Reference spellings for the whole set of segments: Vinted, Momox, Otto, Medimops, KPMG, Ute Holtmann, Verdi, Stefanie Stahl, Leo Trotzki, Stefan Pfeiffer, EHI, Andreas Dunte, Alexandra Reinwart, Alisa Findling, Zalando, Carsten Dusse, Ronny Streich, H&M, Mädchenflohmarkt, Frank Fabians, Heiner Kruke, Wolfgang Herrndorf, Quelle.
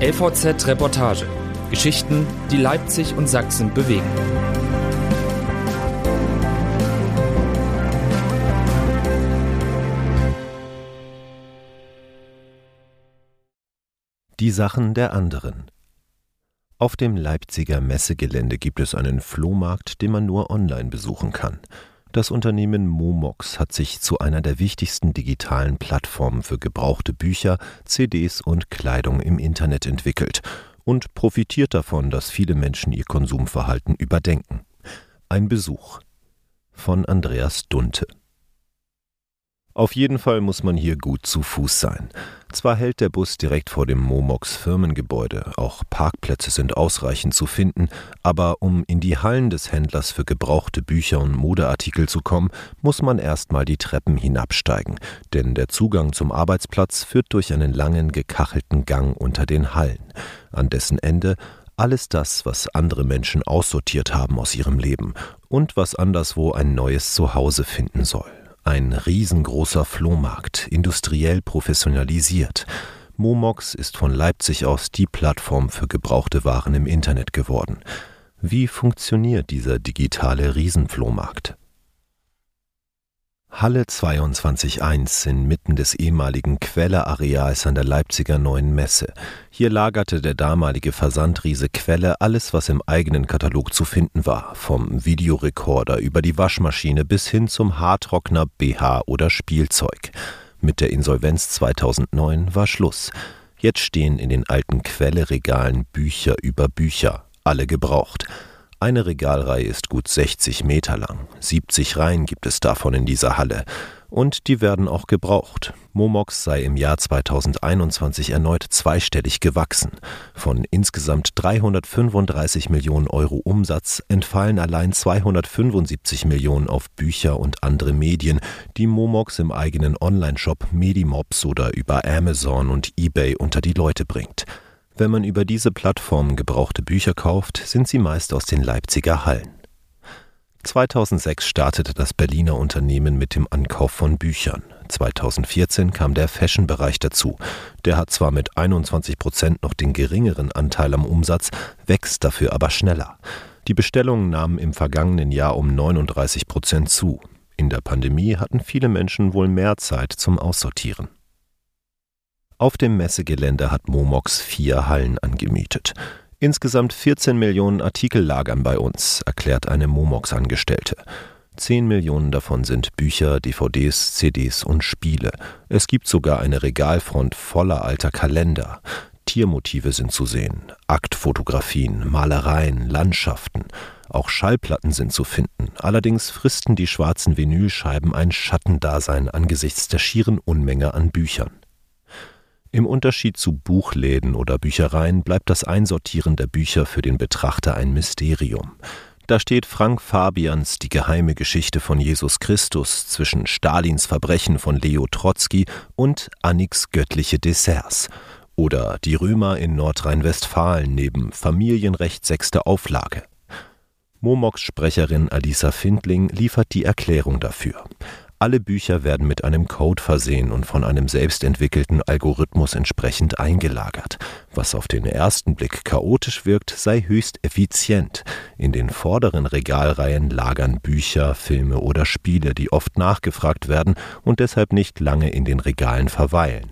LVZ Reportage. Geschichten, die Leipzig und Sachsen bewegen. Die Sachen der anderen. Auf dem Leipziger Messegelände gibt es einen Flohmarkt, den man nur online besuchen kann. Das Unternehmen Momox hat sich zu einer der wichtigsten digitalen Plattformen für gebrauchte Bücher, CDs und Kleidung im Internet entwickelt und profitiert davon, dass viele Menschen ihr Konsumverhalten überdenken. Ein Besuch von Andreas Dunte. Auf jeden Fall muss man hier gut zu Fuß sein. Zwar hält der Bus direkt vor dem Momox-Firmengebäude, auch Parkplätze sind ausreichend zu finden, aber um in die Hallen des Händlers für gebrauchte Bücher und Modeartikel zu kommen, muss man erstmal die Treppen hinabsteigen, denn der Zugang zum Arbeitsplatz führt durch einen langen, gekachelten Gang unter den Hallen, an dessen Ende alles das, was andere Menschen aussortiert haben aus ihrem Leben und was anderswo ein neues Zuhause finden soll. Ein riesengroßer Flohmarkt, industriell professionalisiert. Momox ist von Leipzig aus die Plattform für gebrauchte Waren im Internet geworden. Wie funktioniert dieser digitale Riesenflohmarkt? Halle 22.1 inmitten des ehemaligen Quelle-Areals an der Leipziger Neuen Messe. Hier lagerte der damalige Versandriese Quelle alles, was im eigenen Katalog zu finden war, vom Videorekorder über die Waschmaschine bis hin zum Haartrockner, BH oder Spielzeug. Mit der Insolvenz 2009 war Schluss. Jetzt stehen in den alten Quelle-Regalen Bücher über Bücher, alle gebraucht. Eine Regalreihe ist gut 60 Meter lang, 70 Reihen gibt es davon in dieser Halle. Und die werden auch gebraucht. Momox sei im Jahr 2021 erneut zweistellig gewachsen. Von insgesamt 335 Millionen Euro Umsatz entfallen allein 275 Millionen auf Bücher und andere Medien, die Momox im eigenen Onlineshop Medimops oder über Amazon und eBay unter die Leute bringt. Wenn man über diese Plattformen gebrauchte Bücher kauft, sind sie meist aus den Leipziger Hallen. 2006 startete das Berliner Unternehmen mit dem Ankauf von Büchern. 2014 kam der Fashion-Bereich dazu. Der hat zwar mit 21% noch den geringeren Anteil am Umsatz, wächst dafür aber schneller. Die Bestellungen nahmen im vergangenen Jahr um 39% zu. In der Pandemie hatten viele Menschen wohl mehr Zeit zum Aussortieren. Auf dem Messegelände hat Momox 4 Hallen angemietet. Insgesamt 14 Millionen Artikel lagern bei uns, erklärt eine Momox-Angestellte. 10 Millionen davon sind Bücher, DVDs, CDs und Spiele. Es gibt sogar eine Regalfront voller alter Kalender. Tiermotive sind zu sehen, Aktfotografien, Malereien, Landschaften. Auch Schallplatten sind zu finden. Allerdings fristen die schwarzen Vinylscheiben ein Schattendasein angesichts der schieren Unmenge an Büchern. Im Unterschied zu Buchläden oder Büchereien bleibt das Einsortieren der Bücher für den Betrachter ein Mysterium. Da steht Frank Fabians Die geheime Geschichte von Jesus Christus zwischen Stalins Verbrechen von Leo Trotzki und Anniks göttliche Desserts. Oder Die Römer in Nordrhein-Westfalen neben Familienrecht 6. Auflage. Momox-Sprecherin Alisa Findling liefert die Erklärung dafür. Alle Bücher werden mit einem Code versehen und von einem selbstentwickelten Algorithmus entsprechend eingelagert. Was auf den ersten Blick chaotisch wirkt, sei höchst effizient. In den vorderen Regalreihen lagern Bücher, Filme oder Spiele, die oft nachgefragt werden und deshalb nicht lange in den Regalen verweilen.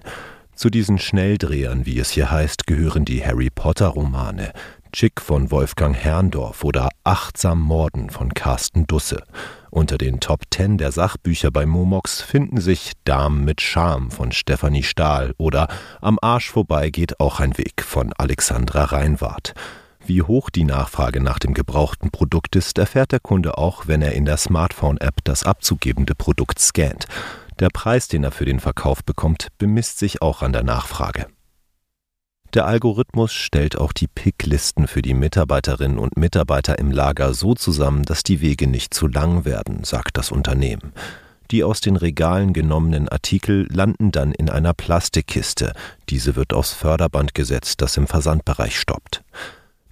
Zu diesen Schnelldrehern, wie es hier heißt, gehören die Harry-Potter-Romane, Chick von Wolfgang Herrndorf oder Achtsam Morden von Carsten Dusse. Unter den Top 10 der Sachbücher bei Momox finden sich Damen mit Charme von Stefanie Stahl oder Am Arsch vorbei geht auch ein Weg von Alexandra Reinwart. Wie hoch die Nachfrage nach dem gebrauchten Produkt ist, erfährt der Kunde auch, wenn er in der Smartphone-App das abzugebende Produkt scannt. Der Preis, den er für den Verkauf bekommt, bemisst sich auch an der Nachfrage. Der Algorithmus stellt auch die Picklisten für die Mitarbeiterinnen und Mitarbeiter im Lager so zusammen, dass die Wege nicht zu lang werden, sagt das Unternehmen. Die aus den Regalen genommenen Artikel landen dann in einer Plastikkiste. Diese wird aufs Förderband gesetzt, das im Versandbereich stoppt.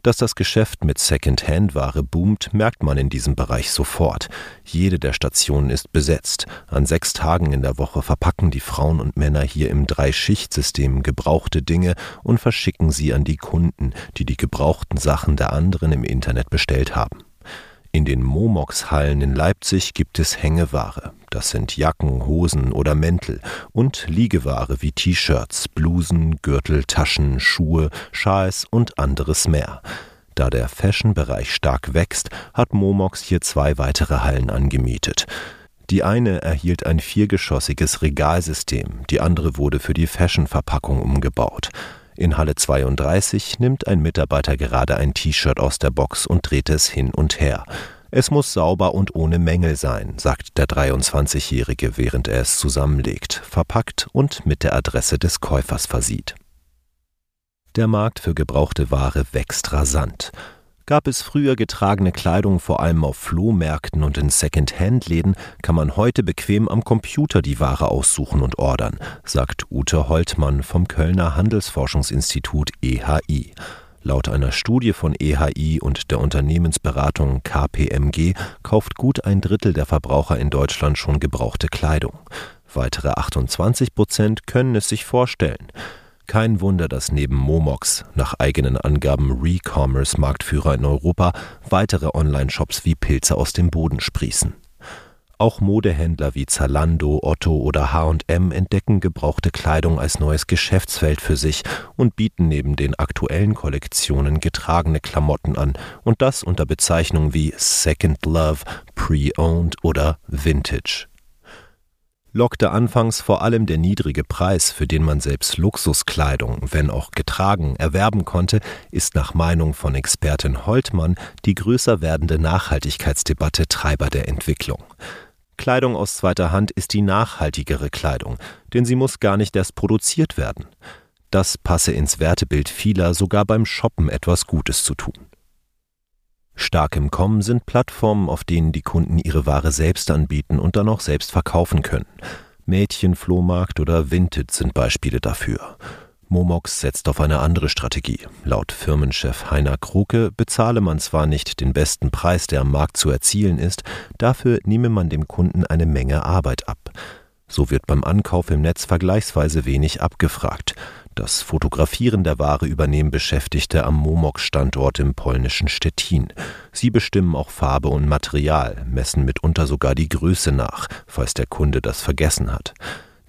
Dass das Geschäft mit Second-Hand-Ware boomt, merkt man in diesem Bereich sofort. Jede der Stationen ist besetzt. An 6 Tagen in der Woche verpacken die Frauen und Männer hier im 3-Schicht-System gebrauchte Dinge und verschicken sie an die Kunden, die die gebrauchten Sachen der anderen im Internet bestellt haben. In den Momox-Hallen in Leipzig gibt es Hängeware. Das sind Jacken, Hosen oder Mäntel und Liegeware wie T-Shirts, Blusen, Gürtel, Taschen, Schuhe, Schals und anderes mehr. Da der Fashion-Bereich stark wächst, hat Momox hier 2 weitere Hallen angemietet. Die eine erhielt ein 4-geschossiges Regalsystem, die andere wurde für die Fashion-Verpackung umgebaut. In Halle 32 nimmt ein Mitarbeiter gerade ein T-Shirt aus der Box und dreht es hin und her. Es muss sauber und ohne Mängel sein, sagt der 23-Jährige, während er es zusammenlegt, verpackt und mit der Adresse des Käufers versieht. Der Markt für gebrauchte Ware wächst rasant. Gab es früher getragene Kleidung vor allem auf Flohmärkten und in Second-Hand-Läden, kann man heute bequem am Computer die Ware aussuchen und ordern, sagt Ute Holtmann vom Kölner Handelsforschungsinstitut EHI. Laut einer Studie von EHI und der Unternehmensberatung KPMG kauft gut 1/3 der Verbraucher in Deutschland schon gebrauchte Kleidung. Weitere 28% können es sich vorstellen. Kein Wunder, dass neben Momox, nach eigenen Angaben Re-Commerce-Marktführer in Europa, weitere Online-Shops wie Pilze aus dem Boden sprießen. Auch Modehändler wie Zalando, Otto oder H&M entdecken gebrauchte Kleidung als neues Geschäftsfeld für sich und bieten neben den aktuellen Kollektionen getragene Klamotten an, und das unter Bezeichnungen wie Second Love, Pre-Owned oder Vintage. Lockte anfangs vor allem der niedrige Preis, für den man selbst Luxuskleidung, wenn auch getragen, erwerben konnte, ist nach Meinung von Expertin Holtmann die größer werdende Nachhaltigkeitsdebatte Treiber der Entwicklung. Kleidung aus zweiter Hand ist die nachhaltigere Kleidung, denn sie muss gar nicht erst produziert werden. Das passe ins Wertebild vieler, sogar beim Shoppen etwas Gutes zu tun. Stark im Kommen sind Plattformen, auf denen die Kunden ihre Ware selbst anbieten und dann auch selbst verkaufen können. Mädchenflohmarkt oder Vinted sind Beispiele dafür. Momox setzt auf eine andere Strategie. Laut Firmenchef Heiner Kruke bezahle man zwar nicht den besten Preis, der am Markt zu erzielen ist, dafür nehme man dem Kunden eine Menge Arbeit ab. So wird beim Ankauf im Netz vergleichsweise wenig abgefragt. Das Fotografieren der Ware übernehmen Beschäftigte am Momox-Standort im polnischen Stettin. Sie bestimmen auch Farbe und Material, messen mitunter sogar die Größe nach, falls der Kunde das vergessen hat.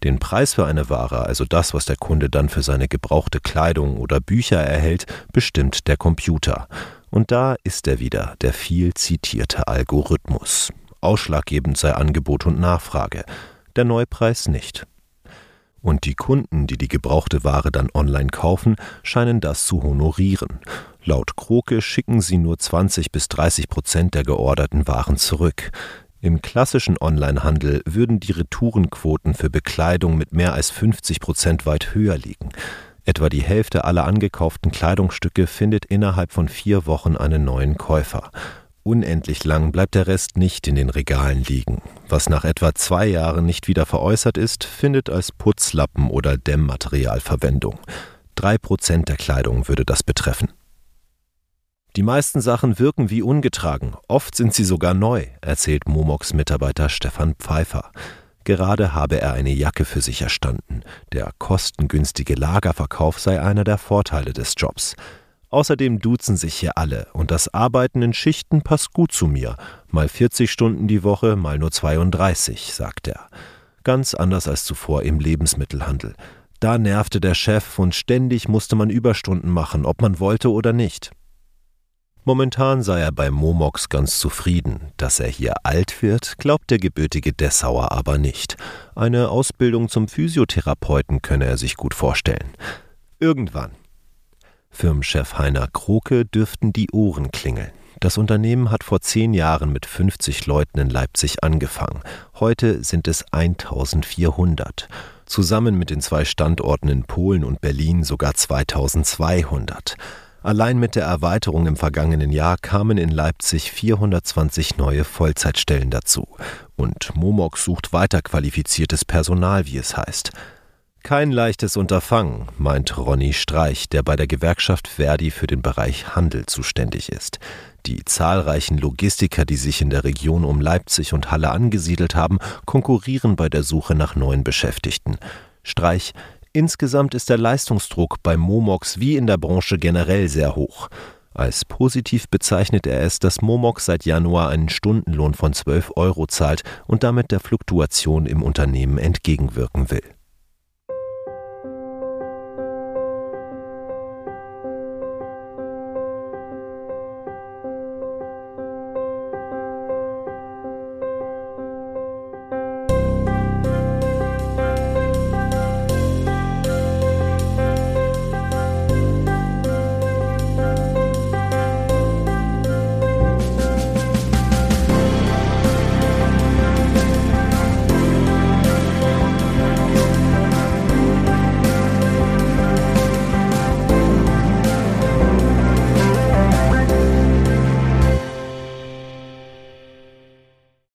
Den Preis für eine Ware, also das, was der Kunde dann für seine gebrauchte Kleidung oder Bücher erhält, bestimmt der Computer. Und da ist er wieder, der viel zitierte Algorithmus. Ausschlaggebend sei Angebot und Nachfrage, der Neupreis nicht. Und die Kunden, die die gebrauchte Ware dann online kaufen, scheinen das zu honorieren. Laut Kroke schicken sie nur 20-30% der georderten Waren zurück. Im klassischen Onlinehandel würden die Retourenquoten für Bekleidung mit mehr als 50% weit höher liegen. Etwa die Hälfte aller angekauften Kleidungsstücke findet innerhalb von 4 Wochen einen neuen Käufer. Unendlich lang bleibt der Rest nicht in den Regalen liegen. Was nach etwa 2 Jahren nicht wieder veräußert ist, findet als Putzlappen oder Dämmmaterial Verwendung. 3% der Kleidung würde das betreffen. Die meisten Sachen wirken wie ungetragen. Oft sind sie sogar neu, erzählt Momox-Mitarbeiter Stefan Pfeiffer. Gerade habe er eine Jacke für sich erstanden. Der kostengünstige Lagerverkauf sei einer der Vorteile des Jobs. Außerdem duzen sich hier alle und das Arbeiten in Schichten passt gut zu mir. Mal 40 Stunden die Woche, mal nur 32, sagt er. Ganz anders als zuvor im Lebensmittelhandel. Da nervte der Chef und ständig musste man Überstunden machen, ob man wollte oder nicht. Momentan sei er bei Momox ganz zufrieden. Dass er hier alt wird, glaubt der gebürtige Dessauer aber nicht. Eine Ausbildung zum Physiotherapeuten könne er sich gut vorstellen. Irgendwann. Firmenchef Heiner Kruke dürften die Ohren klingeln. Das Unternehmen hat vor 10 Jahren mit 50 Leuten in Leipzig angefangen. Heute sind es 1400. Zusammen mit den 2 Standorten in Polen und Berlin sogar 2200. Allein mit der Erweiterung im vergangenen Jahr kamen in Leipzig 420 neue Vollzeitstellen dazu. Und Momox sucht weiter qualifiziertes Personal, wie es heißt. Kein leichtes Unterfangen, meint Ronny Streich, der bei der Gewerkschaft Verdi für den Bereich Handel zuständig ist. Die zahlreichen Logistiker, die sich in der Region um Leipzig und Halle angesiedelt haben, konkurrieren bei der Suche nach neuen Beschäftigten. Streich: Insgesamt ist der Leistungsdruck bei Momox wie in der Branche generell sehr hoch. Als positiv bezeichnet er es, dass Momox seit Januar einen Stundenlohn von 12 € zahlt und damit der Fluktuation im Unternehmen entgegenwirken will.